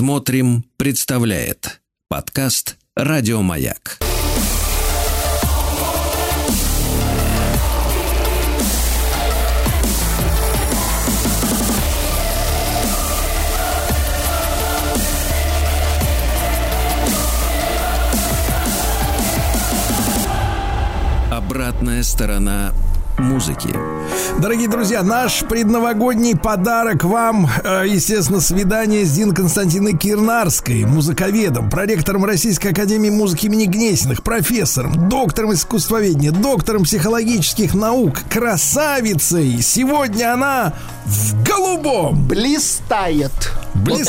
Смотрим, представляет подкаст «Радиомаяк». Обратная сторона музыки. Дорогие друзья, наш предновогодний подарок вам, естественно, свидание с Диной Константиновной Кирнарской, музыковедом, проректором Российской Академии Музыки имени Гнесиных, профессором, доктором искусствоведения, доктором психологических наук, красавицей. Сегодня она в голубом. Блистает, вот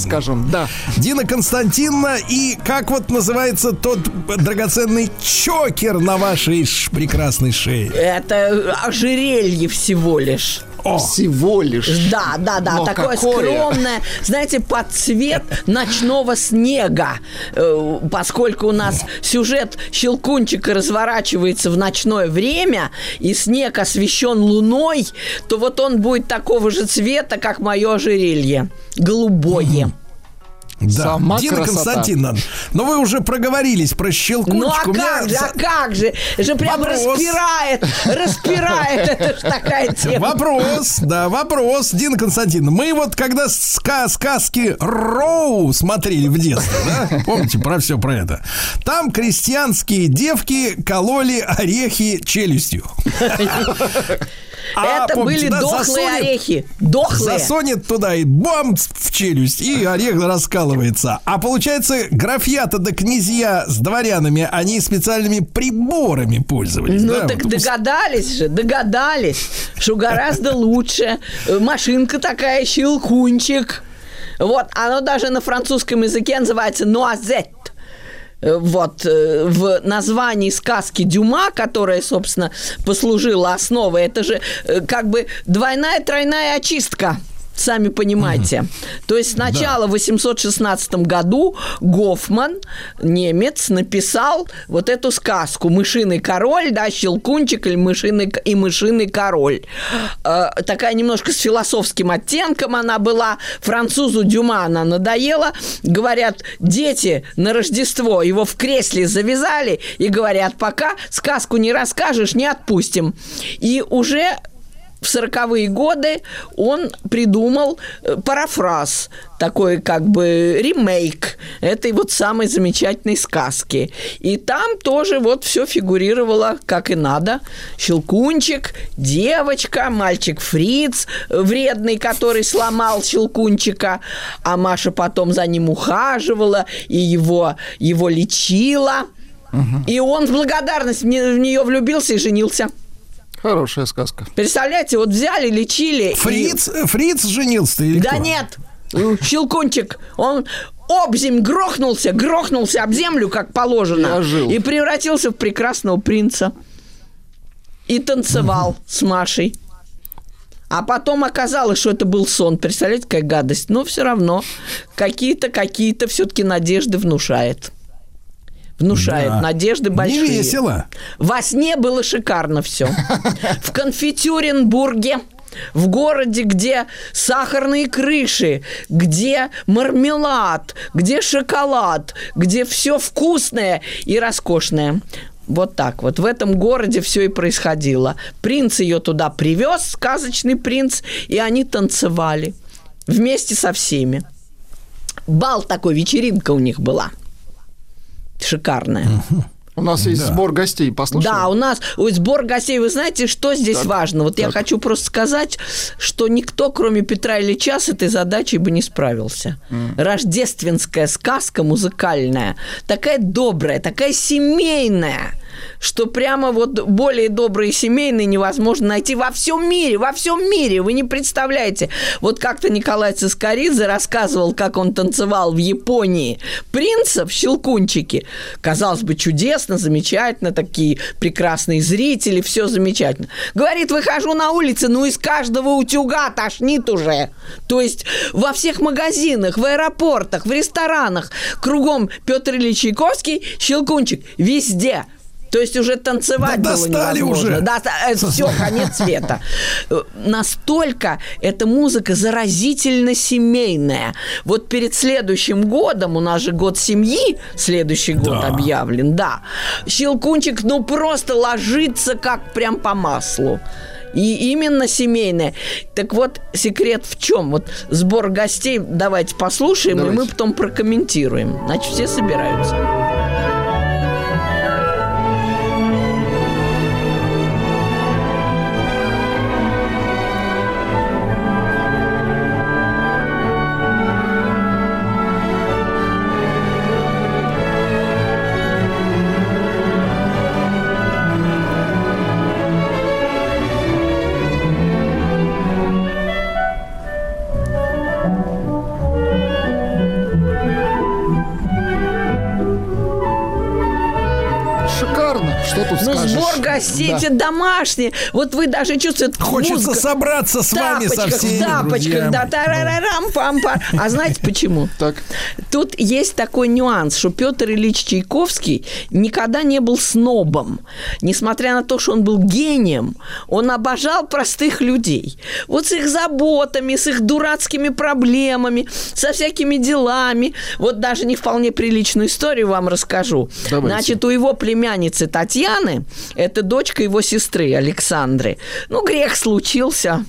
скажем, да. Дина Константиновна, и как вот называется тот драгоценный чокер на вашей прекрасной шее? Это ожерелье всего лишь. Всего лишь. Да, но такое какое? Скромное, знаете, под цвет ночного снега. Поскольку у нас сюжет Щелкунчика разворачивается в ночное время, и снег освещен луной, то вот он будет такого же цвета, как мое ожерелье. Голубое. Да. Сама Дина красота. Константиновна, но вы уже проговорились про Щелкунчик. Ну а как же? Это же прям распирает. Это же такая тема. Вопрос, Дина Константиновна. Мы вот когда сказки Роу смотрели в детстве, да? Помните про все про это? Там крестьянские девки кололи орехи челюстью. Это были дохлые орехи. Засунет туда и бомб в челюсть, и орех раскалывается. А получается, графья-то да князья с дворянами, они специальными приборами пользовались. Ну да? Так потому... догадались, что гораздо лучше. Машинка такая, щелкунчик. Вот, оно даже на французском языке называется «нуазет». Вот, в названии сказки Дюма, которая, собственно, послужила основой, это же как бы двойная-тройная очистка. Сами понимаете. То есть сначала в 1816 году Гофман, немец, написал вот эту сказку «Мышиный король», да, «Щелкунчик» или и «Мышиный король». Такая немножко с философским оттенком она была. Французу Дюма она надоела. Говорят, дети на Рождество его в кресле завязали и говорят, пока сказку не расскажешь, не отпустим. И уже... В 40-е годы он придумал парафраз, такой как бы ремейк этой вот самой замечательной сказки. И там тоже вот все фигурировало, как и надо. Щелкунчик, девочка, мальчик Фриц, вредный, который сломал Щелкунчика, а Маша потом за ним ухаживала и его лечила. И он в благодарность в нее влюбился и женился. Хорошая сказка. Представляете, вот взяли, лечили. Фриц женился-то или кто? Да нет, Щелкунчик, он обземь грохнулся об землю, как положено, и превратился в прекрасного принца. И танцевал с Машей. А потом оказалось, что это был сон. Представляете, какая гадость. Но все равно какие-то все-таки надежды внушает. Надежды большие. Не весело. Во сне было шикарно все. В Конфитюринбурге, в городе, где сахарные крыши, где мармелад, где шоколад, где все вкусное и роскошное. Вот так вот. В этом городе все и происходило. Принц ее туда привез, сказочный принц, и они танцевали вместе со всеми. Бал такой, вечеринка у них была. Шикарная. У нас есть сбор гостей, послушайте. Да, у нас сбор гостей. Вы знаете, что здесь важно? Вот я хочу просто сказать, что никто, кроме Петра Ильича, с этой задачей бы не справился. Рождественская сказка музыкальная, такая добрая, такая семейная, что прямо вот более добрые семейные невозможно найти во всем мире. Вы не представляете. Вот как-то Николай Цискаридзе рассказывал, как он танцевал в Японии принца в Щелкунчике. Казалось бы, чудесно, замечательно, такие прекрасные зрители, все замечательно. Говорит, выхожу на улицу, из каждого утюга тошнит уже. То есть во всех магазинах, в аэропортах, в ресторанах, кругом Петр Ильич Чайковский, Щелкунчик, везде. То есть уже танцевать было невозможно. Достали уже. Все, конец света. Настолько эта музыка заразительно семейная. Вот перед следующим годом, у нас же год семьи, следующий год объявлен, да. Щелкунчик, ну, просто ложится как прям по маслу. И именно семейное. Так вот, секрет в чем? Вот сбор гостей, давайте послушаем, и мы потом прокомментируем. Значит, все собираются. Гостей, да. Домашние. Вот вы даже чувствуете... Хочется музыка, собраться с вами со всеми друзьями. Да, тарарарам-пам-пам. А знаете почему? Так. Тут есть такой нюанс, что Петр Ильич Чайковский никогда не был снобом. Несмотря на то, что он был гением, он обожал простых людей. Вот с их заботами, с их дурацкими проблемами, со всякими делами. Вот даже не вполне приличную историю вам расскажу. Давайте. Значит, у его племянницы Татьяны... Это дочка его сестры Александры. Ну, грех случился,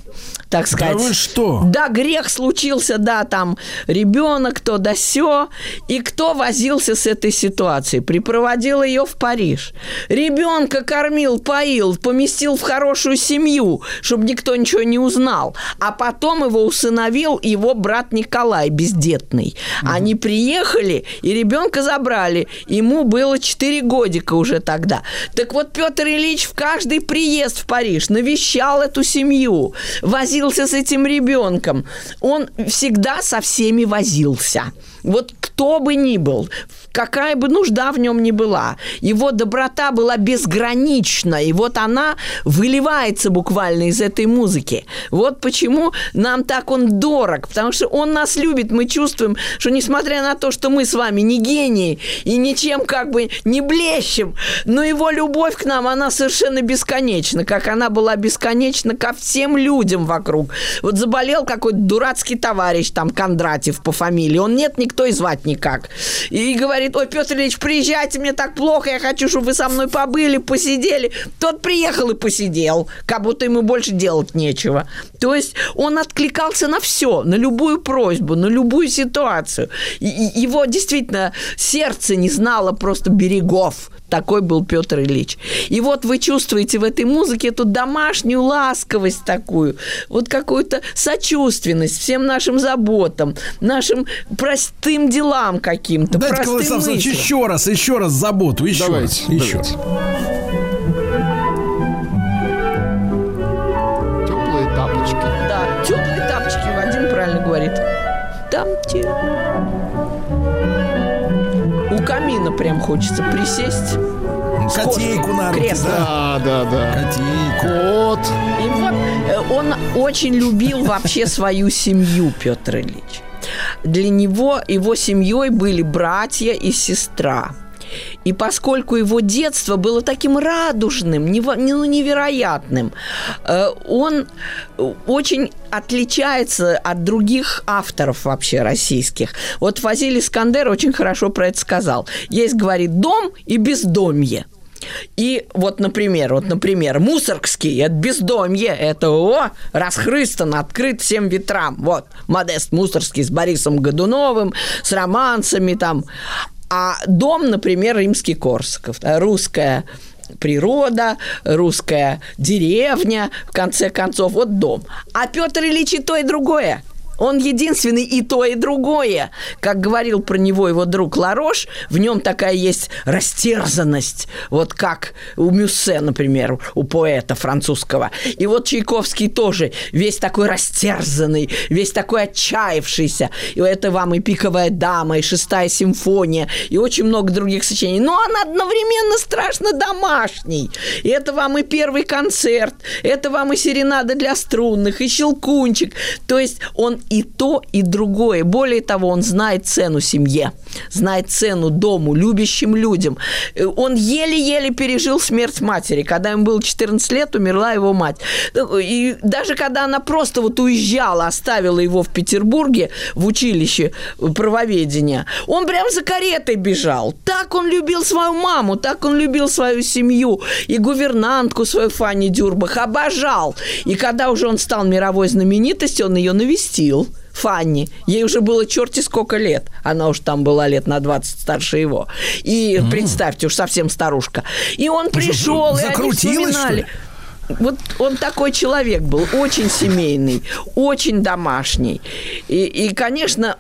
так сказать. Да вы что? Да, грех случился, да, там ребенок, то да сё. И кто возился с этой ситуацией? Припроводил ее в Париж. Ребенка кормил, поил, поместил в хорошую семью, чтобы никто ничего не узнал. А потом его усыновил его брат Николай, бездетный. Они приехали, и ребенка забрали. Ему было 4 годика уже тогда. Так вот, Петр Ильич в каждый приезд в Париж навещал эту семью, возился с этим ребенком. Он всегда со всеми возился. Вот кто бы ни был, какая бы нужда в нем ни была, его доброта была безгранична, и вот она выливается буквально из этой музыки. Вот почему нам так он дорог, потому что он нас любит, мы чувствуем, что несмотря на то, что мы с вами не гении и ничем как бы не блещем, но его любовь к нам, она совершенно бесконечна, как она была бесконечна ко всем людям вокруг. Вот заболел какой-то дурацкий товарищ, там, Кондратьев по фамилии, он нет никакого, никто и звать никак. И говорит: ой, Петр Ильич, приезжайте, мне так плохо, я хочу, чтобы вы со мной побыли, посидели. Тот приехал и посидел, как будто ему больше делать нечего. То есть он откликался на все, на любую просьбу, на любую ситуацию. И его действительно сердце не знало просто берегов. Такой был Петр Ильич. И вот вы чувствуете в этой музыке эту домашнюю ласковость такую, вот какую-то сочувственность всем нашим заботам, нашим простым делам каким-то. Дайте, Клавдий Александрович, еще раз заботу. Давайте. Теплые тапочки. Да, теплые тапочки. Вадим правильно говорит. Там те. У камина прям хочется присесть. Котейку на руки. Да. Котейку. И вот он очень любил вообще свою семью, Петр Ильич. Для него, его семьей были братья и сестра. И поскольку его детство было таким радужным, невероятным, он очень отличается от других авторов вообще российских. Вот Фазиль Искандер очень хорошо про это сказал. Есть, говорит, дом и бездомье. И вот, например, Мусоргский, это бездомье, это расхрыстан, открыт всем ветрам. Вот, Модест Мусоргский с Борисом Годуновым, с романсами там. А дом, например, Римский-Корсаков, русская природа, русская деревня, в конце концов, вот дом. А Петр Ильич и то, и другое. Он единственный и то, и другое. Как говорил про него его друг Ларош, в нем такая есть растерзанность, вот как у Мюссе, например, у поэта французского. И вот Чайковский тоже весь такой растерзанный, весь такой отчаявшийся. И это вам и «Пиковая дама», и «Шестая симфония», и очень много других сочинений. Но он одновременно страшно домашний. И это вам и первый концерт, это вам и серенада для струнных, и «Щелкунчик». То есть он и то, и другое. Более того, он знает цену семье, знает цену дому, любящим людям. Он еле-еле пережил смерть матери. Когда ему было 14 лет, умерла его мать. И даже когда она просто вот уезжала, оставила его в Петербурге, в училище правоведения, он прям за каретой бежал. Так он любил свою маму, так он любил свою семью. И гувернантку свою Фанни Дюрбах обожал. И когда уже он стал мировой знаменитостью, он ее навестил. Фанни. Ей уже было черти сколько лет. Она уж там была лет на 20 старше его. И представьте, уж совсем старушка. И он пришел, и они вспоминали. Вот он такой человек был, очень семейный, очень домашний. И, конечно,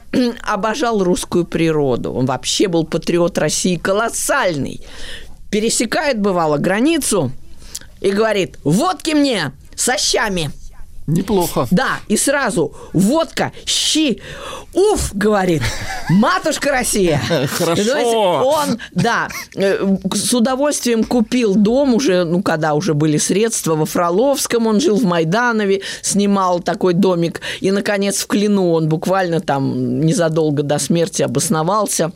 обожал русскую природу. Он вообще был патриот России колоссальный. Пересекает, бывало, границу и говорит: «Водки мне со щами». Неплохо. Да, и сразу водка, щи, уф, говорит, матушка Россия. Хорошо. Он, да, с удовольствием купил дом уже, ну, когда уже были средства, во Фроловском он жил, в Майданове, снимал такой домик, и, наконец, в Клину он буквально там незадолго до смерти обосновался.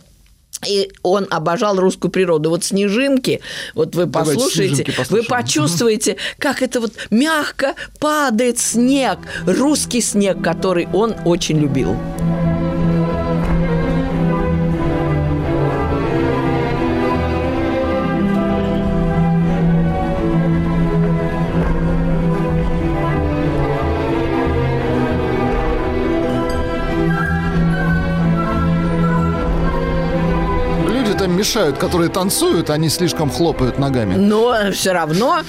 И он обожал русскую природу. Вот «Снежинки», вот вы послушаете, вы почувствуете, как это вот мягко падает снег, русский снег, который он очень любил. Мешают, которые танцуют, они слишком хлопают ногами. Но все равно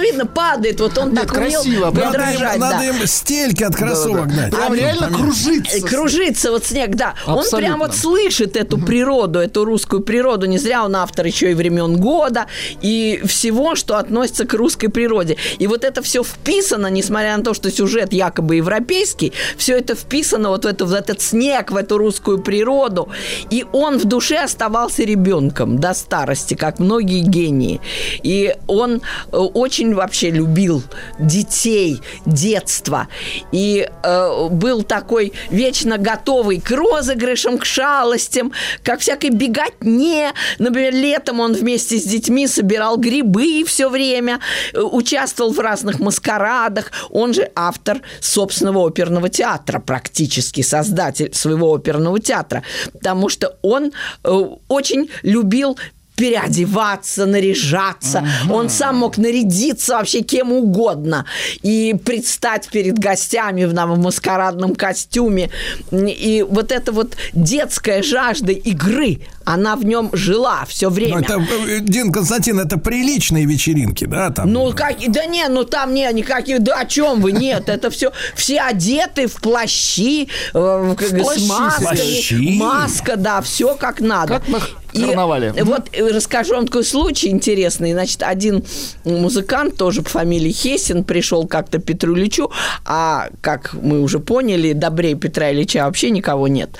видно, падает. Вот он так красиво, подражать. Надо им стельки от кроссовок дать. Прям реально кружится. Кружится вот снег, да. Абсолютно. Он прям вот слышит эту природу, эту русскую природу. Не зря он автор еще и времен года и всего, что относится к русской природе. И вот это все вписано, несмотря на то, что сюжет якобы европейский, все это вписано вот в этот снег, в эту русскую природу. И он в душе оставался ребенком до старости, как многие гении. И он очень вообще любил детей, детство. И был такой вечно готовый к розыгрышам, к шалостям, как всякой беготне. Например, летом он вместе с детьми собирал грибы все время, участвовал в разных маскарадах. Он же автор собственного оперного театра, практически создатель своего оперного театра, потому что он очень любил переодеваться, наряжаться. Он сам мог нарядиться вообще кем угодно и предстать перед гостями в маскарадном костюме. И вот эта вот детская жажда игры, она в нем жила все время. Дин Константин, это приличные вечеринки, да? Там? Ну, как, да не, ну там не, никаких, да о чем вы, нет, это все одеты в плащи, с маской, маска, да, все как надо. И вот расскажу вам такой случай интересный. Значит, один музыкант, тоже по фамилии Хесин, пришел как-то Петру Ильичу, а, как мы уже поняли, добрее Петра Ильича вообще никого нет.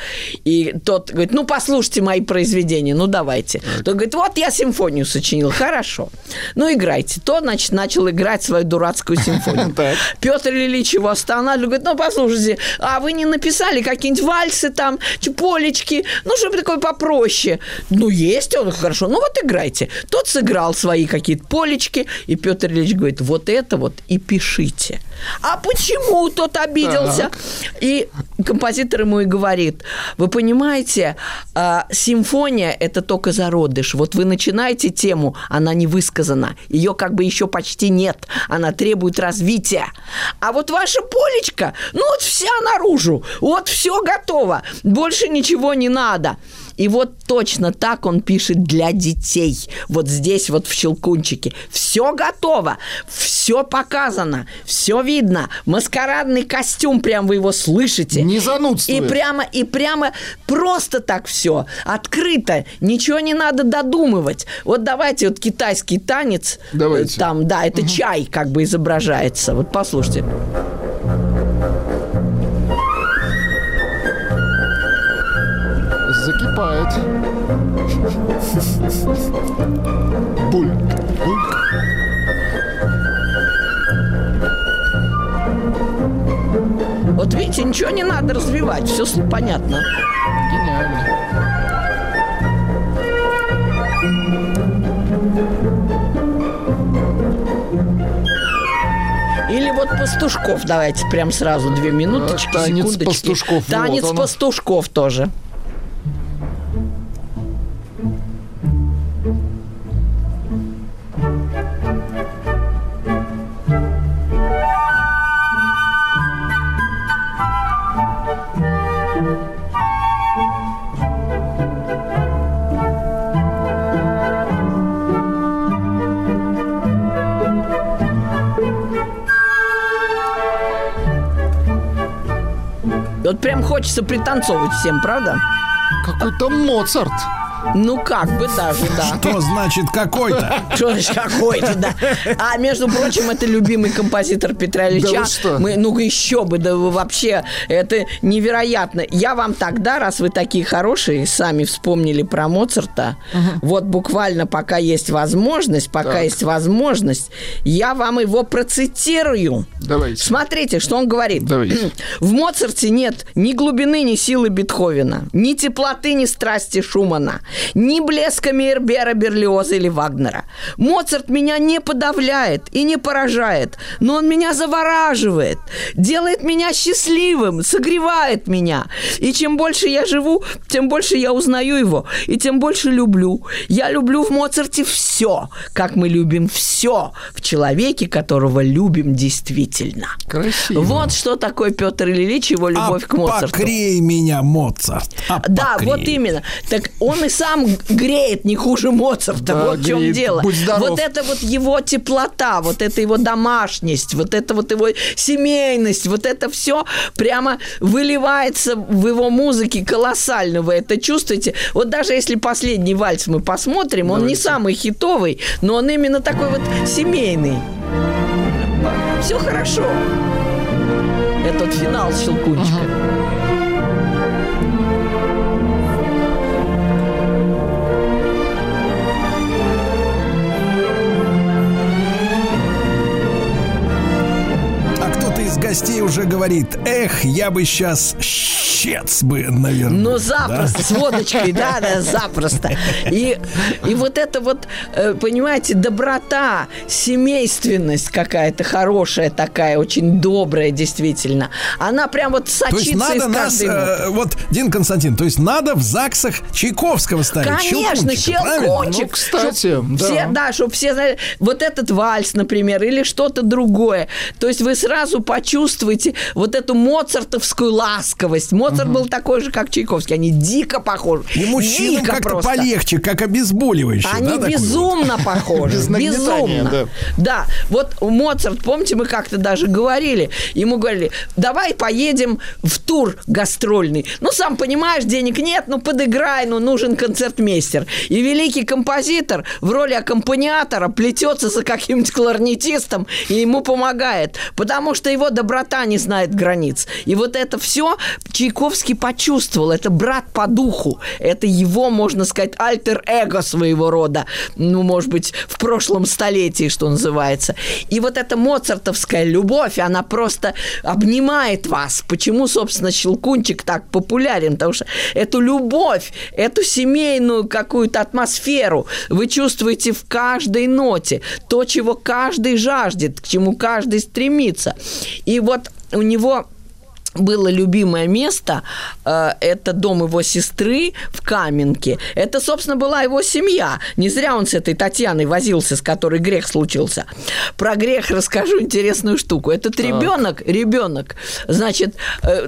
И тот говорит: ну, послушайте мои произведения, ну, давайте. Тот говорит: вот я симфонию сочинил, хорошо, ну, играйте. Тот, значит, начал играть свою дурацкую симфонию. Петр Ильич его останавливает, говорит: ну, послушайте, а вы не написали какие-нибудь вальсы там, полечки, ну, чтобы такое попроще? Ну, есть он, хорошо, ну, вот играйте. Тот сыграл свои какие-то полечки, и Петр Ильич говорит: вот это вот и пишите. А почему? Тот обиделся. Так. И композитор ему и говорит: вы понимаете, симфония – это только зародыш. Вот вы начинаете тему, она не высказана. Ее как бы еще почти нет. Она требует развития. А вот ваша полечка, ну, вот вся наружу. Вот все готово. Больше ничего не надо. И вот точно так он пишет для детей. Вот здесь, вот в «Щелкунчике». Все готово, все показано, все видно. Маскарадный костюм, прям вы его слышите. Не занудствует. И прямо просто так все. Открыто. Ничего не надо додумывать. Вот давайте вот китайский танец. Давайте. Там, да, это чай как бы изображается. Вот послушайте. Закипает. Бульк, бульк. Вот видите, ничего не надо развивать, все понятно. Гениально. Или вот пастушков, давайте прям сразу 2 минуточки, танец секундочки. Пастушков. Танец вот пастушков тоже. Вот прям хочется пританцовывать всем, правда? Какой-то Моцарт. Ну, как бы даже, да. Что значит какой-то? Что значит какой-то, да. А, между прочим, это любимый композитор Петра Ильича. Да мы, ну, еще бы, да вообще, это невероятно. Я вам тогда, раз вы такие хорошие, сами вспомнили про Моцарта, вот буквально пока есть возможность, я вам его процитирую. Давайте. Смотрите, что он говорит. Давайте. В Моцарте нет ни глубины, ни силы Бетховена, ни теплоты, ни страсти Шумана, ни блеска Мейербера, Берлиоза или Вагнера. Моцарт меня не подавляет и не поражает, но он меня завораживает, делает меня счастливым, согревает меня. И чем больше я живу, тем больше я узнаю его, и тем больше люблю. Я люблю в Моцарте все, как мы любим все в человеке, которого любим действительно. Красиво. Вот что такое Петр Ильич, его любовь к Моцарту. Покрей меня, Моцарт. Да, вот именно. Так он и сам греет не хуже Моцарта. Да, вот в чем дело. Вот это вот его теплота, вот это его домашность, вот это вот его семейность, вот это все прямо выливается в его музыке колоссально. Вы это чувствуете? Вот даже если последний вальс мы посмотрим, он не самый хитовый, но он именно такой вот семейный. Все хорошо. Этот финал Щелкунчика. Гостей уже говорит: эх, я бы сейчас щец бы, наверное. Ну, запросто, да? С водочкой, да, запросто. И вот это вот, понимаете, доброта, семейственность какая-то хорошая такая, очень добрая, действительно. Она прям вот сочится из каждой. Вот, Дин Константин, то есть надо в ЗАГСах Чайковского ставить. Конечно, Щелкунчик. Ну, кстати, чтоб да. Чтобы все знали, вот этот вальс, например, или что-то другое. То есть вы сразу почувствуете вот эту моцартовскую ласковость. Моцарт был такой же, как Чайковский. Они дико похожи. И мужчинам как-то просто полегче, как обезболивающие. Они безумно похожи. Безумно. Да. Вот Моцарт, помните, мы как-то даже говорили, ему говорили: давай поедем в тур гастрольный. Ну, сам понимаешь, денег нет, ну, подыграй, ну, нужен концертмейстер. И великий композитор в роли аккомпаниатора плетется за каким-нибудь кларнетистом и ему помогает. Потому что его доброта не знает границ. И вот это все Чайковский почувствовал. Это брат по духу. Это его, можно сказать, альтер-эго своего рода. Ну, может быть, в прошлом столетии, что называется. И вот эта моцартовская любовь, она просто обнимает вас. Почему, собственно, Щелкунчик так популярен? Потому что эту любовь, эту семейную какую-то атмосферу вы чувствуете в каждой ноте. То, чего каждый жаждет, к чему каждый стремится. И вот у него было любимое место, это дом его сестры в Каменке. Это, собственно, была его семья. Не зря он с этой Татьяной возился, с которой грех случился. Про грех расскажу интересную штуку. Этот ребенок, значит,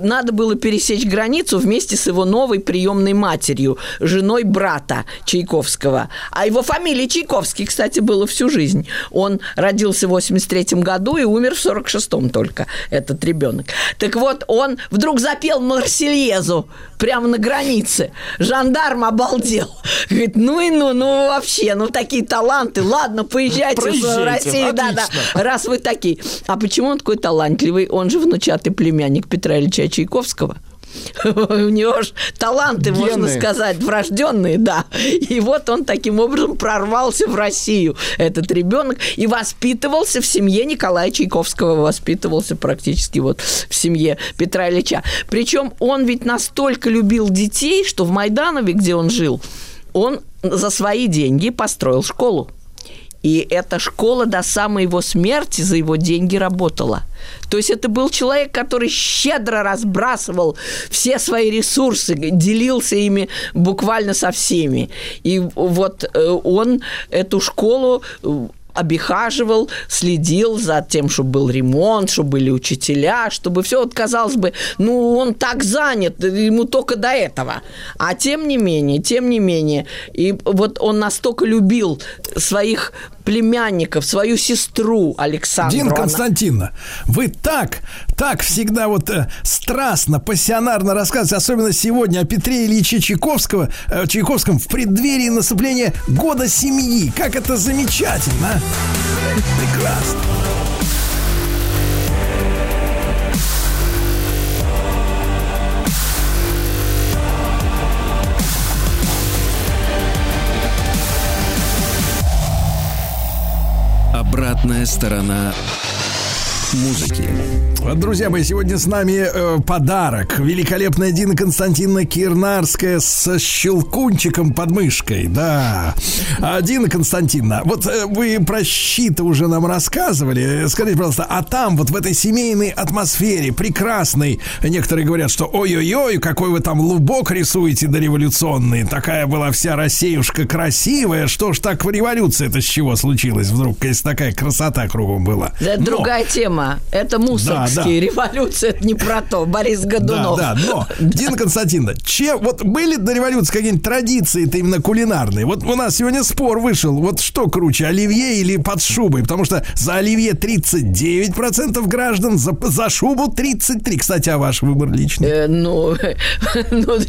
надо было пересечь границу вместе с его новой приемной матерью, женой брата Чайковского. А его фамилия Чайковский, кстати, была всю жизнь. Он родился в 1983 году и умер в 1946 только, этот ребенок. Так вот, он вдруг запел Марсельезу прямо на границе. Жандарм обалдел. Говорит, ну вообще, ну такие таланты. Ладно, проезжайте в Россию. Да, раз вы такие. А почему он такой талантливый? Он же внучатый племянник Петра Ильича Чайковского. У него же таланты, гены, можно сказать, врожденные, да. И вот он таким образом прорвался в Россию, этот ребенок, и воспитывался в семье Николая Чайковского, воспитывался практически вот в семье Петра Ильича. Причем он ведь настолько любил детей, что в Майданове, где он жил, он за свои деньги построил школу. И эта школа до самой его смерти за его деньги работала. То есть это был человек, который щедро разбрасывал все свои ресурсы, делился ими буквально со всеми. И вот он эту школу обихаживал, следил за тем, чтобы был ремонт, чтобы были учителя, чтобы все, вот, казалось бы, ну, он так занят, ему только до этого. А тем не менее, и вот он настолько любил своих племянников, свою сестру Александру. Дина Константиновна, вы так всегда вот страстно, пассионарно рассказываете, особенно сегодня, о Петре Ильиче Чайковском в преддверии наступления года семьи. Как это замечательно! Прекрасно. Обратная сторона музыки. Друзья мои, сегодня с нами подарок. Великолепная Дина Константиновна Кирнарская со щелкунчиком под мышкой. Да. Дина Константиновна, вот вы про щит уже нам рассказывали. Скажите, пожалуйста, а там вот в этой семейной атмосфере прекрасной, некоторые говорят, что ой-ой-ой, какой вы там лубок рисуете дореволюционный. Такая была вся Россиюшка красивая. Что ж так в революции-то с чего случилось вдруг, если такая красота кругом была? Да, это другая тема. Это Мусоргский, да. Революция, это не про то. Борис Годунов. Да, но, Дина Константиновна, вот были до революции какие-нибудь традиции-то именно кулинарные? Вот у нас сегодня спор вышел. Вот что круче, оливье или под шубой? Потому что за оливье 39% граждан, за шубу 33%. Кстати, а ваш выбор личный?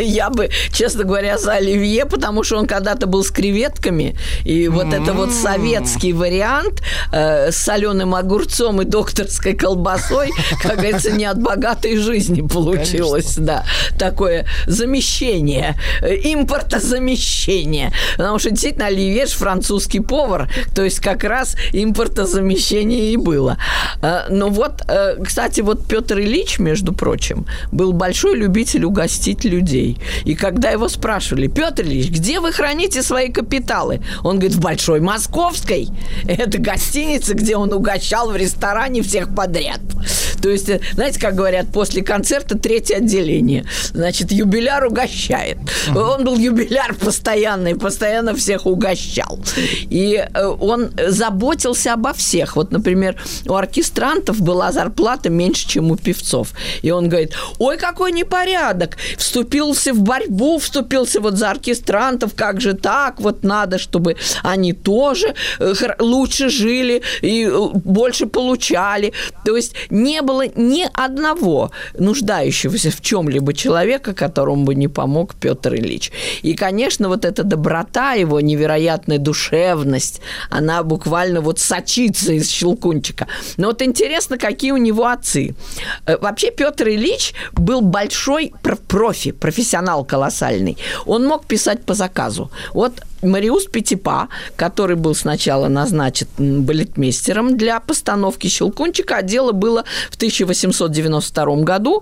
Я бы, честно говоря, за оливье, потому что он когда-то был с креветками. И вот это вот советский вариант с соленым огурцом и докторским колбасой, как говорится, не от богатой жизни получилось, да, такое замещение, импортозамещение, потому что действительно оливье ж французский повар, то есть как раз импортозамещение и было. Но вот, кстати, вот Петр Ильич, между прочим, был большой любитель угостить людей, и когда его спрашивали: Петр Ильич, где вы храните свои капиталы? Он говорит: в Большой Московской, это гостиница, где он угощал в ресторане всех подряд. То есть, знаете, как говорят, после концерта третье отделение. Значит, юбиляр угощает. Он был юбиляр постоянный, постоянно всех угощал. И он заботился обо всех. Вот, например, у оркестрантов была зарплата меньше, чем у певцов. И он говорит: ой, какой непорядок! Вступился в борьбу, вступился вот за оркестрантов, как же так? Вот надо, чтобы они тоже лучше жили и больше получали. То есть не было ни одного нуждающегося в чем-либо человека, которому бы не помог Петр Ильич. И, конечно, вот эта доброта его, невероятная душевность, она буквально вот сочится из щелкунчика. Но вот интересно, какие у него отцы. Вообще Петр Ильич был большой профи, профессионал колоссальный. Он мог писать по заказу. Вот Мариус Петипа, который был сначала назначен балетмейстером для постановки «Щелкунчика», а дело было в 1892 году,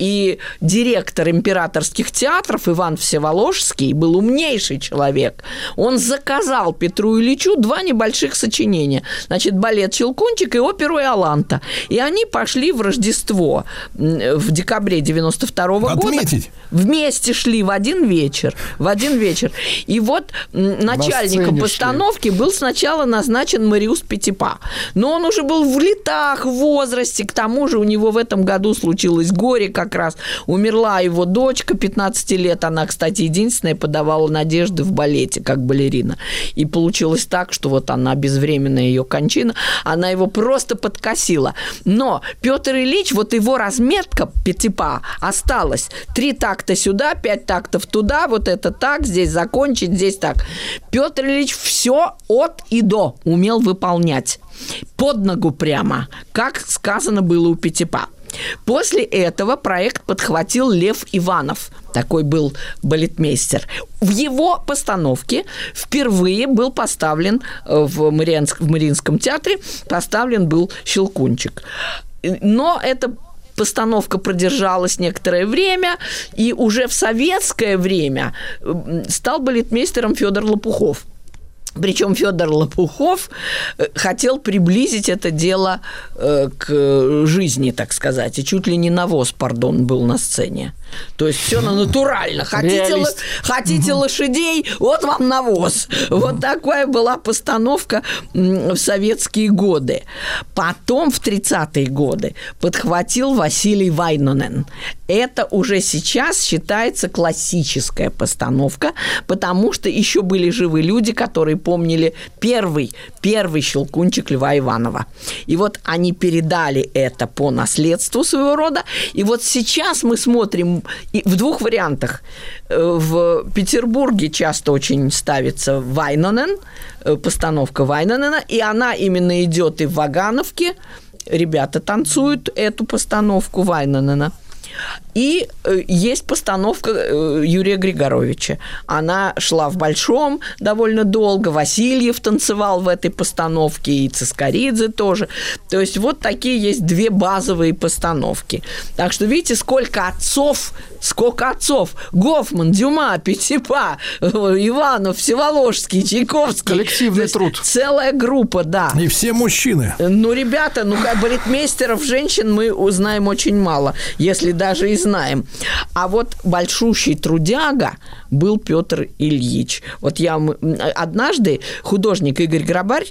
и директор императорских театров Иван Всеволожский был умнейший человек. Он заказал Петру Ильичу два небольших сочинения. Значит, балет «Щелкунчик» и оперу «Иоланта». И они пошли в Рождество в декабре 92 года. Вместе шли в один вечер. И вот начальником постановки был сначала назначен Мариус Петипа. Но он уже был в летах, в возрасте. К тому же у него в этом году случилось горе как раз. Умерла его дочка, 15 лет. Она, кстати, единственная подавала надежды в балете, как балерина. И получилось так, что вот она, безвременная ее кончина, она его просто подкосила. Но Петр Ильич, вот его разметка Петипа осталась. 3 такта сюда, 5 тактов туда, вот это так, здесь закончить, здесь так. Петр Ильич все от и до умел выполнять. Под ногу прямо, как сказано было у Петипа. После этого проект подхватил Лев Иванов. Такой был балетмейстер. В его постановке впервые был поставлен в Мариинском театре, поставлен был «Щелкунчик». Но эта постановка продержалась некоторое время, и уже в советское время стал балетмейстером Федор Лопухов. Причем Федор Лопухов хотел приблизить это дело к жизни, так сказать. И чуть ли не навоз, пардон, был на сцене. То есть все натурально. Хотите лошадей? Вот вам навоз. Вот такая была постановка в советские годы. Потом в 30-е годы подхватил Василий Вайнонен. Это уже сейчас считается классическая постановка, потому что еще были живы люди, которые помнили первый «Щелкунчик» Льва Иванова. И вот они передали это по наследству своего рода. И вот сейчас мы смотрим в двух вариантах. В Петербурге часто очень ставится Вайнонен, постановка Вайнонена, и она именно идет и в Вагановке. Ребята танцуют эту постановку Вайнонена. И есть постановка Юрия Григоровича. Она шла в Большом довольно долго. Васильев танцевал в этой постановке, и Цискаридзе тоже. То есть вот такие есть две базовые постановки. Так что видите, сколько отцов. Гофман, Дюма, Петипа, Иванов, Всеволожский, Чайковский. Коллективный труд. Целая группа, да. И все мужчины. Ребята, как балетмейстеров женщин мы узнаем очень мало, если даже и знаем. А вот большущий трудяга был Петр Ильич. Вот однажды художник Игорь Грабарь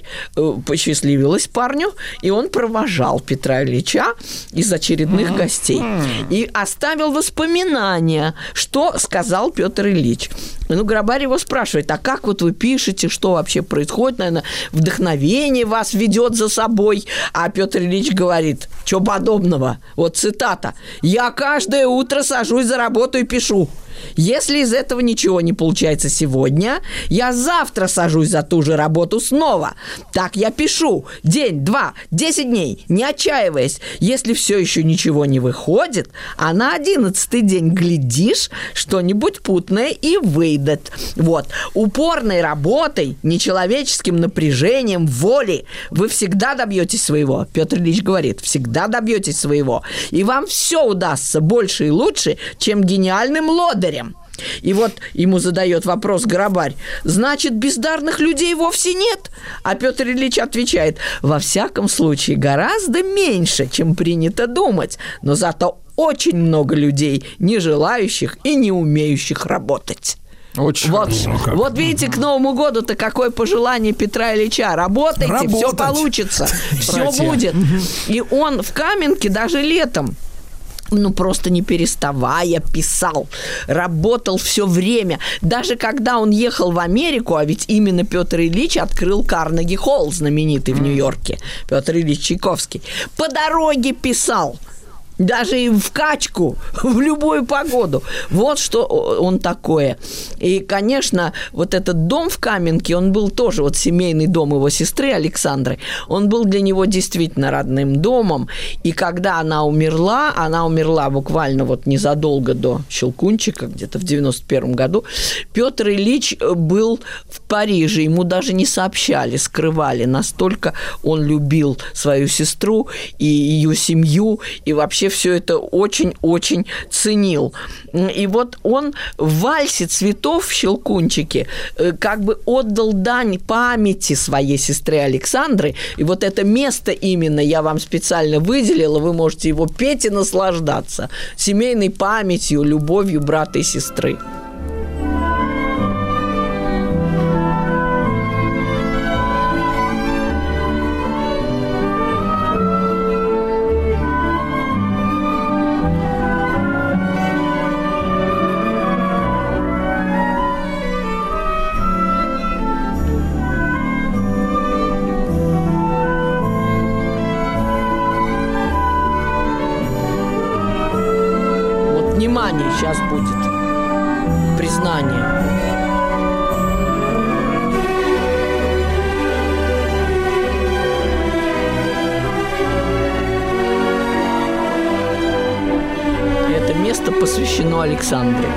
посчастливилось парню, и он провожал Петра Ильича из очередных гостей. И оставил воспоминания, что сказал Петр Ильич. Грабарь его спрашивает, а как вот вы пишете, что вообще происходит? Наверное, вдохновение вас ведет за собой. А Петр Ильич говорит, что подобного? Вот цитата. «Я каждое утро сажусь за работу и пишу. Если из этого ничего не получается сегодня, я завтра сажусь за ту же работу снова. Так я пишу. День, два, 10 дней, не отчаиваясь. Если все еще ничего не выходит, а на 11-й день, глядишь, что-нибудь путное и выйдет. Вот. Упорной работой, нечеловеческим напряжением воли вы всегда добьетесь своего». Петр Ильич говорит, всегда добьетесь своего. «И вам все удастся больше и лучше, чем гениальным лодырем». И вот ему задает вопрос Грабарь. «Значит, бездарных людей вовсе нет?» А Петр Ильич отвечает. «Во всяком случае, гораздо меньше, чем принято думать. Но зато очень много людей, не желающих и не умеющих работать». Очень вот видите, к Новому году-то какое пожелание Петра Ильича. Работайте, все получится, все будет. И он в Каменке даже летом, просто не переставая писал, работал все время. Даже когда он ехал в Америку, а ведь именно Петр Ильич открыл Карнеги-холл, знаменитый в Нью-Йорке, Петр Ильич Чайковский, по дороге писал. Даже и в качку, в любую погоду. Вот что он такое. И, конечно, вот этот дом в Каменке, он был тоже семейный дом его сестры Александры. Он был для него действительно родным домом. И когда она умерла буквально незадолго до «Щелкунчика», где-то в 91 году, Петр Ильич был в Париже. Ему даже не сообщали, скрывали. Настолько он любил свою сестру и ее семью, и вообще все это очень-очень ценил. И он в вальсе цветов в «Щелкунчике» как бы отдал дань памяти своей сестре Александры. И вот это место именно я вам специально выделила, вы можете его петь и наслаждаться семейной памятью, любовью брата и сестры. Сейчас будет признание. посвящено Александре.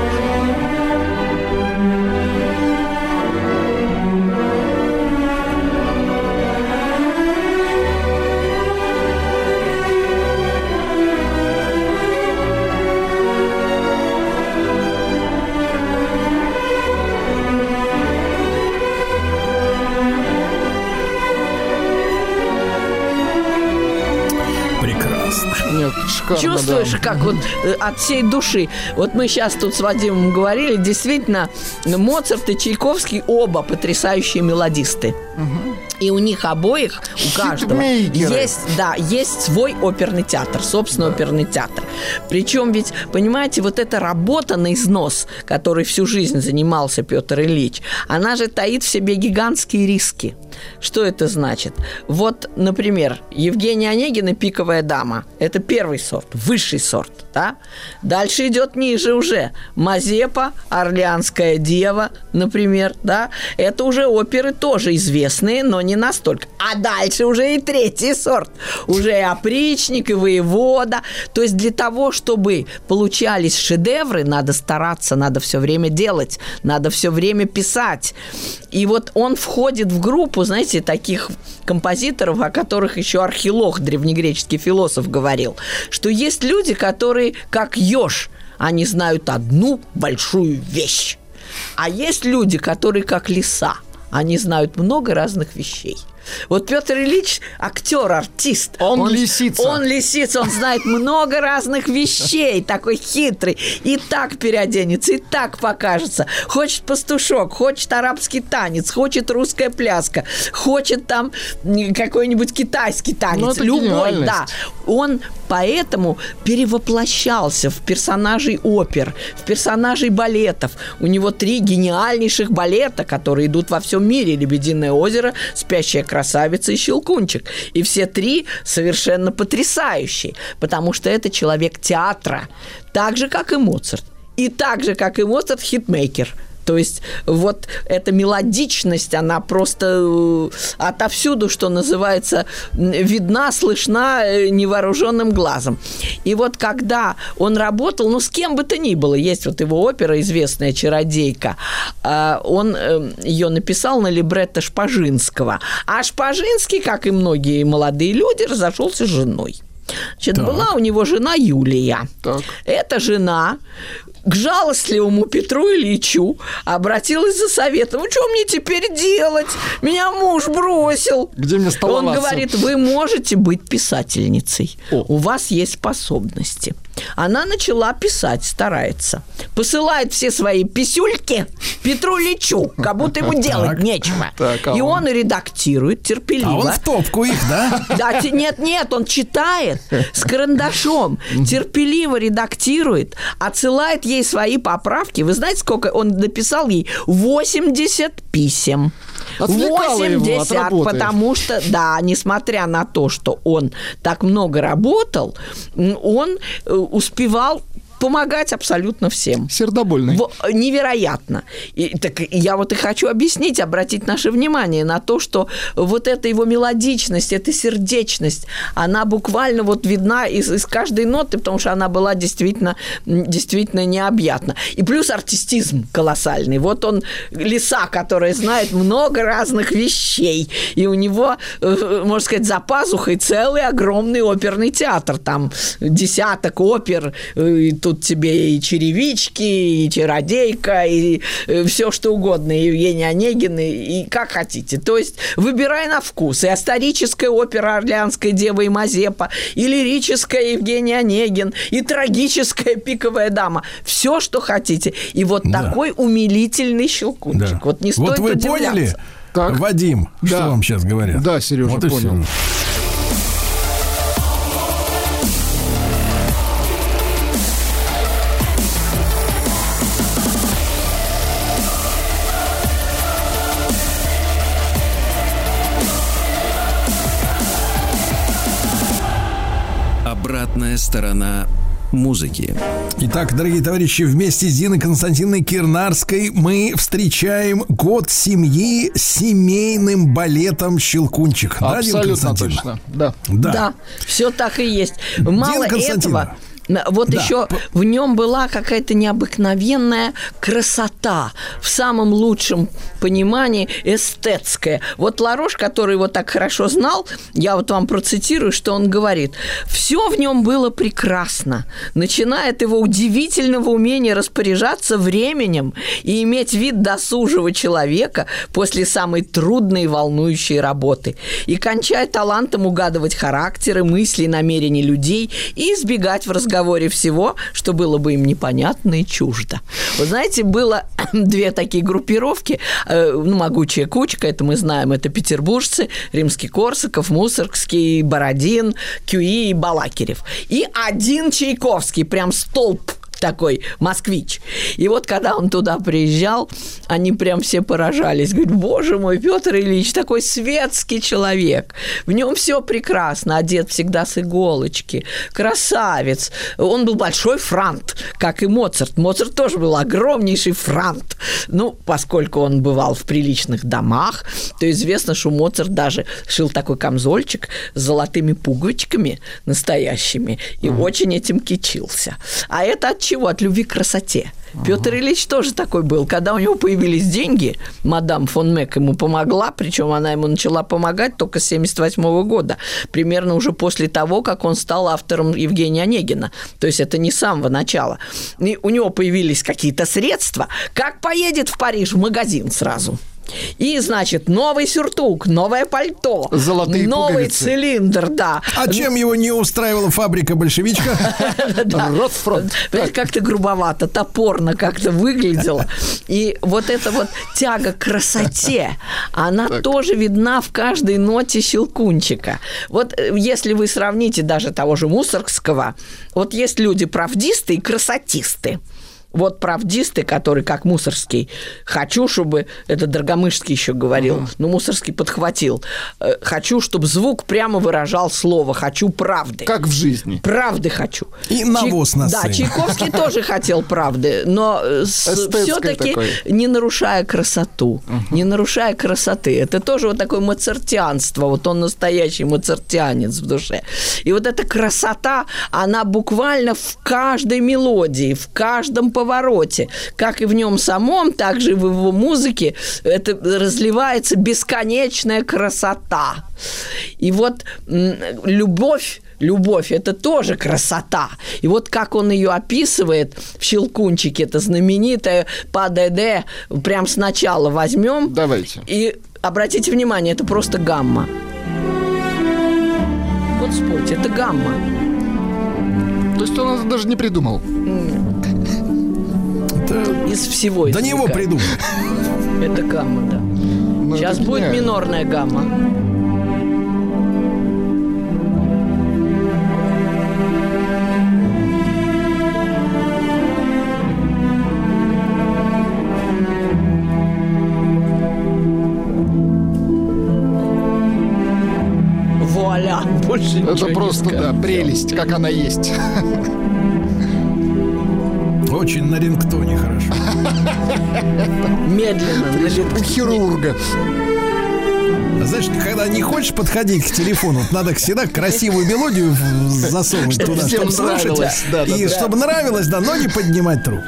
Шикарно, чувствуешь, да, как вот от всей души. Вот мы сейчас тут с Вадимом говорили, действительно, Моцарт и Чайковский оба потрясающие мелодисты. Угу. И у них обоих, у каждого, есть свой оперный театр, собственно, да, оперный театр. Причем ведь, понимаете, вот эта работа на износ, которой всю жизнь занимался Петр Ильич, она же таит в себе гигантские риски. Что это значит? Вот, например, Евгений Онегин и «Пиковая дама». Это первый сорт, высший сорт, да? Дальше идет ниже уже. «Мазепа», «Орлеанская дева», например, да? Это уже оперы тоже известные, но не настолько. А дальше уже и третий сорт. Уже и «Опричник», и «Воевода». То есть для того, чтобы получались шедевры, надо стараться, надо все время делать, надо все время писать. И вот он входит в группу, знаете, таких композиторов, о которых еще Архилох, древнегреческий философ, говорил, что есть люди, которые, как еж, они знают одну большую вещь. А есть люди, которые, как лиса, они знают много разных вещей. Вот Петр Ильич актер, артист. Он лисица. Он лисица, он знает много разных вещей. Такой хитрый. И так переоденется, и так покажется. Хочет пастушок, хочет арабский танец, хочет русская пляска, хочет там какой-нибудь китайский танец. Любой, да. Он поэтому перевоплощался в персонажей опер, в персонажей балетов. У него 3 гениальнейших балета, которые идут во всем мире. «Лебединое озеро», «Спящая красавица» и «Щелкунчик». И все 3 совершенно потрясающие, потому что это человек театра, так же, как и Моцарт. И так же, как и Моцарт, хитмейкер. То есть вот эта мелодичность, она просто отовсюду, что называется, видна, слышна невооруженным глазом. И вот когда он работал, ну, с кем бы то ни было, есть вот его опера известная «Чародейка», он ее написал на либретто Шпажинского. А Шпажинский, как и многие молодые люди, разошелся с женой. Значит, так, была у него жена Юлия. Так. Эта жена к жалостливому Петру Ильичу обратилась за советом. Ну, что мне теперь делать? Меня муж бросил. Где мне столоваться? Он говорит, вы можете быть писательницей. О. У вас есть способности. Она начала писать, старается. Посылает все свои писюльки Петру Ильичу, как будто ему делать нечего. И он редактирует терпеливо. А он в топку их, да? Нет, он читает с карандашом, терпеливо редактирует, отсылает ей свои поправки. Вы знаете, сколько он написал ей? 80 писем. 80, потому что, да, несмотря на то, что он так много работал, он успевал помогать абсолютно всем. Сердобольный. Невероятно. И, так я вот и хочу объяснить, обратить наше внимание на то, что вот эта его мелодичность, эта сердечность, она буквально вот видна из каждой ноты, потому что она была действительно необъятна. И плюс артистизм колоссальный. Вот он лиса, которая знает много разных вещей. И у него, можно сказать, за пазухой целый огромный оперный театр. Там 10 опер, и тут тебе и «Черевички», и «Чародейка», и все что угодно, и Евгений Онегин, и как хотите. То есть выбирай на вкус. И историческая опера «Орлеанская дева» и «Мазепа», и лирическая «Евгений Онегин», и трагическая «Пиковая дама». Все, что хотите. И вот такой умилительный «Щелкунчик». Да. Вот не стоит удивляться. Вот вы поняли, так, Вадим, да, что вам сейчас говорят? Да, Сережа, вот понял. Сторона музыки. Итак, дорогие товарищи, вместе с Диной Константиновной Кирнарской мы встречаем год семьи с семейным балетом «Щелкунчик». Абсолютно, да, точно. Да. Да, все так и есть. Мало этого, Вот да. Еще в нем была какая-то необыкновенная красота, в самом лучшем понимании эстетская. Вот Ларош, который его так хорошо знал, я вот вам процитирую, что он говорит. «Все в нем было прекрасно, начиная от его удивительного умения распоряжаться временем и иметь вид досужего человека после самой трудной и волнующей работы, и кончая талантом угадывать характеры, мысли, намерения людей и избегать в разговоре всего, что было бы им непонятно и чуждо». Вы знаете, было две такие группировки. «Могучая кучка», это мы знаем, это петербуржцы, Римский-Корсаков, Мусоргский, Бородин, Кюи и Балакирев. И один Чайковский, прям столб такой, москвич. И вот, когда он туда приезжал, они прям все поражались. Говорят, боже мой, Петр Ильич, такой светский человек. В нем все прекрасно, одет всегда с иголочки. Красавец. Он был большой франт, как и Моцарт. Моцарт тоже был огромнейший франт. Ну, поскольку он бывал в приличных домах, то известно, что Моцарт даже шил такой камзольчик с золотыми пуговичками настоящими и очень этим кичился. А это от чего? От любви к красоте. Петр Ильич тоже такой был. Когда у него появились деньги, мадам фон Мек ему помогла, причем она ему начала помогать только с 1978 года, примерно уже после того, как он стал автором Евгения Онегина. То есть это не с самого начала. И у него появились какие-то средства. Как поедет в Париж в магазин сразу? И, значит, новый сюртук, новое пальто, золотые новый пуговицы, цилиндр, да. А чем его не устраивала фабрика-большевичка? Росфронт. Как-то грубовато, топорно как-то выглядело. И вот эта вот тяга к красоте, она тоже видна в каждой ноте Щелкунчика. Вот если вы сравните даже того же Мусоргского, вот есть люди правдисты и красотисты. Вот правдисты, которые, как Мусоргский, хочу, чтобы... Это Доргомышский еще говорил, но Мусоргский подхватил. Хочу, чтобы звук прямо выражал слово. Хочу правды. Как в жизни. Правды хочу. И навоз на сцене. Да, Чайковский тоже хотел правды, но все-таки не нарушая красоту. Не нарушая красоты. Это тоже вот такое моцартианство. Вот он настоящий моцартианец в душе. И вот эта красота, она буквально в каждой мелодии, в каждом повороте, как и в нем самом, так же и в его музыке, это разливается бесконечная красота. И вот любовь – это тоже красота. И вот как он ее описывает в «Щелкунчике», это знаменитое «Па-де-де», прям сначала возьмем. Давайте. И обратите внимание, это просто гамма. Вот спойте, это гамма. То есть он даже не придумал. Из всего. До него придумал. Это гамма, да. Но сейчас будет минорная гамма. Вуаля! Больше это просто, да, прелесть, как она есть. Очень на рингтоне хорошо. Медленно. У хирурга. Знаешь, когда не хочешь подходить к телефону, надо всегда красивую мелодию засовывать туда, чтобы слушать. И чтобы нравилось, да, но не поднимать трубку.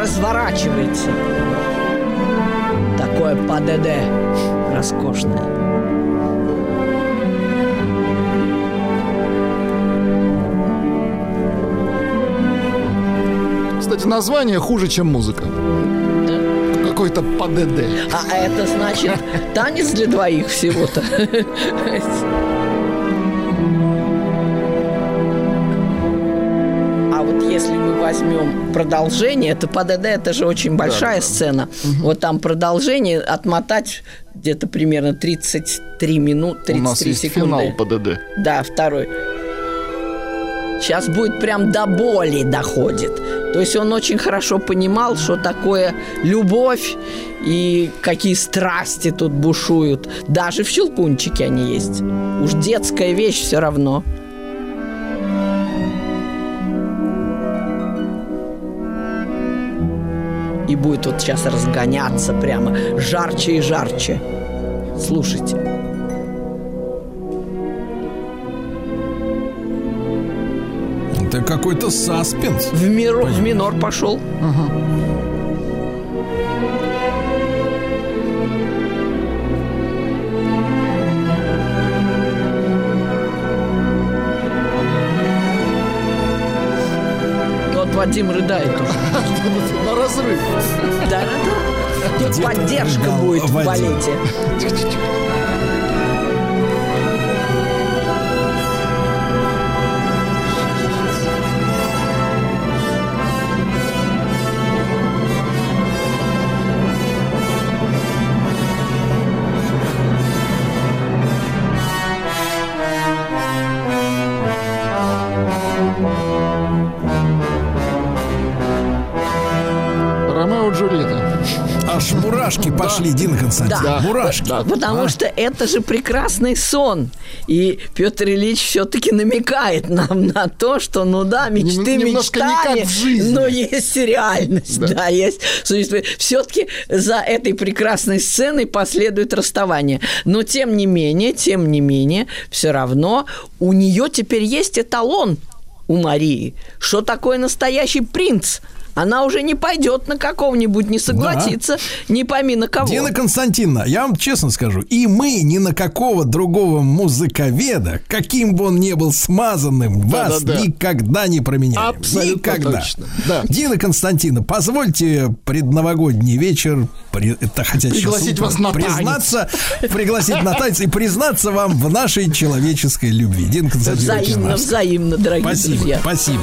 Разворачивается. Такое ПДД роскошное. Кстати, название хуже, чем музыка. Да. Какой-то ПДД. А это значит танец для двоих всего-то. Возьмем продолжение. Это ПДД, это же очень большая сцена. Вот там продолжение отмотать где-то примерно 33 минуты, 33 секунды. У нас есть финал ПДД. Да, второй. Сейчас будет прям до боли доходит. То есть он очень хорошо понимал, что такое любовь и какие страсти тут бушуют. Даже в «Щелкунчике» они есть. Уж детская вещь все равно. И будет вот сейчас разгоняться прямо жарче и жарче. Слушайте. Это какой-то саспенс. В минор пошел. Вадим рыдает уже. На разрыв. Да. Тут поддержка будет в балете. Мурашки пошли, да. Дина Константиновна. Да. Мурашки. Да. Потому что это же прекрасный сон. И Петр Ильич все-таки намекает нам на то, что, ну да, мечты мечтами, но есть реальность. Да, есть. Все-таки за этой прекрасной сценой последует расставание. Но тем не менее, все равно у нее теперь есть эталон, у Марии. Что такое настоящий принц? Она уже не пойдет на какого-нибудь, не согласится, да. Не пойми на кого. Дина Константиновна, я вам честно скажу, и мы ни на какого другого музыковеда, каким бы он ни был смазанным, вас никогда не променяем. Абсолютно никогда. Точно. Да. Дина Константиновна, позвольте предновогодний вечер, пригласить на танец и признаться вам в нашей человеческой любви. Дина Константиновна. Взаимно, дорогие друзья. Спасибо.